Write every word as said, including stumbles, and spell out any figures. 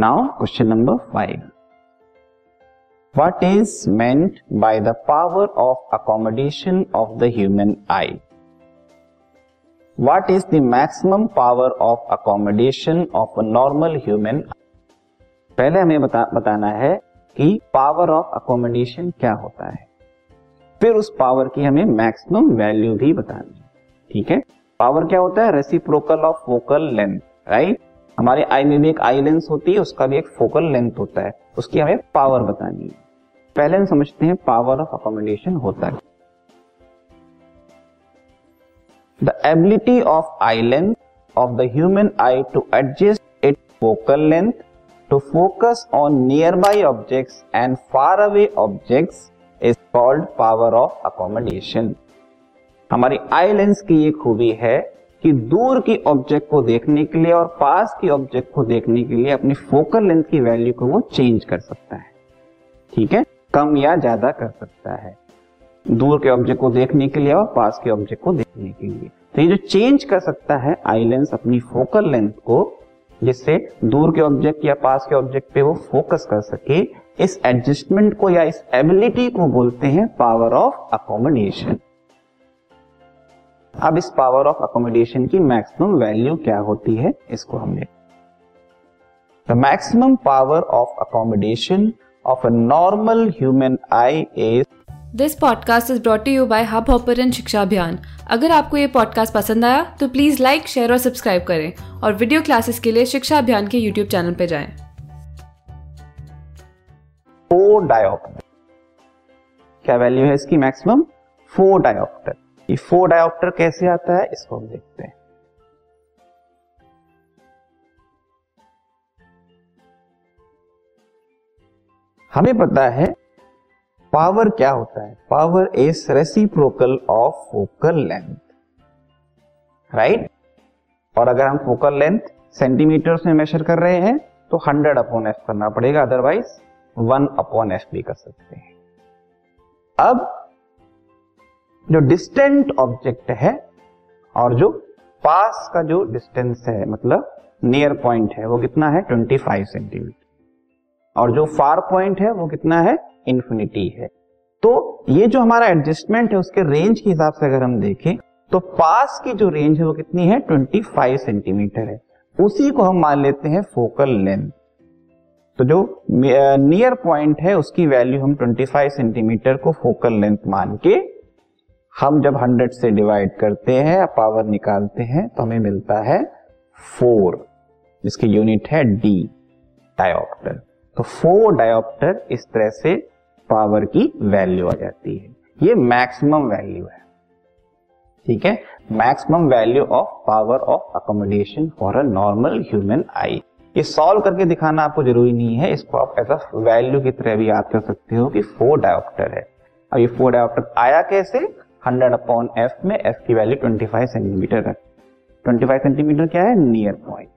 Now question number five, what is meant by the power of accommodation of the human eye? What is the maximum power of accommodation of a normal human? पहले हमें बता, बताना है कि power of accommodation क्या होता है, फिर उस पावर की हमें मैक्सिमम वैल्यू भी बतानी है, ठीक है। पावर क्या होता है? Reciprocal of focal length, right. हमारे आई में भी एक आई लेंस होती है, उसका भी एक फोकल लेंथ होता है, उसकी हमें पावर बतानी है। पहले हम समझते हैं पावर ऑफ अकोमोडेशन होता है। The ability of eye length of the human eye to adjust it focal length to focus on near by objects and far away objects is called power of accommodation. हमारी eye lens की ये खूबी है कि दूर की object को देखने के लिए और पास की ऑब्जेक्ट को देखने के लिए अपनी फोकल लेंथ की वैल्यू को वो चेंज कर सकता है, ठीक है, कम या ज्यादा कर सकता है, दूर के ऑब्जेक्ट को देखने के लिए और पास के ऑब्जेक्ट को देखने के लिए। तो ये जो चेंज कर सकता है आई लेंस अपनी फोकल लेंथ को, जिससे दूर के ऑब्जेक्ट या पास के ऑब्जेक्ट पे वो फोकस कर सके, इस एडजस्टमेंट को या इस एबिलिटी को बोलते हैं पावर ऑफ अकोमोडेशन। अब इस पावर ऑफ अकोमोडेशन की मैक्सिमम वैल्यू क्या होती है, इसको हम देखते हैं। The maximum power of accommodation of a normal human eye is. This podcast is brought to you by hub hopper and Shiksha Abhiyan. अगर आपको ये पॉडकास्ट पसंद आया तो प्लीज लाइक, शेयर और सब्सक्राइब करें, और वीडियो क्लासेस के लिए शिक्षा अभियान के यूट्यूब चैनल पर जाएं। फोर डायोप्टर क्या वैल्यू है इसकी? Maximum four diopter. ये फोर डायोप्टर कैसे आता है, इसको हम देखते हैं। हमें पता है पावर क्या होता है, power is reciprocal of focal length, right. और अगर हम फोकल लेंथ सेंटीमीटर्स में मेजर कर रहे हैं तो हंड्रेड अपॉन एफ करना पड़ेगा, अदरवाइज वन अपॉन एफ भी कर सकते हैं। अब जो डिस्टेंट ऑब्जेक्ट है और जो पास का जो डिस्टेंस है, मतलब नियर पॉइंट है, वो कितना है? पच्चीस सेंटीमीटर। और जो फार पॉइंट है वो कितना है? इंफिनिटी है। तो ये जो हमारा एडजस्टमेंट है उसके रेंज के हिसाब से अगर हम देखें तो पास की जो रेंज है वो कितनी है? पच्चीस सेंटीमीटर है, उसी को हम मान लेते हैं फोकल लेंथ। तो जो नियर पॉइंट है उसकी वैल्यू हम पच्चीस सेंटीमीटर को फोकल लेंथ मान के हम जब हंड्रेड से डिवाइड करते हैं, पावर निकालते हैं, तो हमें मिलता है फोर, जिसकी यूनिट है डी डायोप्टर। तो फोर डायोप्टर इस तरह से पावर की वैल्यू आ जाती है। ये मैक्सिमम वैल्यू है, ठीक है, maximum value of power of accommodation for a normal human eye. ये सॉल्व करके दिखाना आपको जरूरी नहीं है, इसको आप एज अ वैल्यू की तरह भी याद कर सकते हो कि फोर डायोप्टर है। अब ये फोर डायोप्टर आया कैसे? हंड्रेड अपॉन एफ में एफ की वैल्यू पच्चीस सेंटीमीटर है। पच्चीस सेंटीमीटर क्या है? Near point.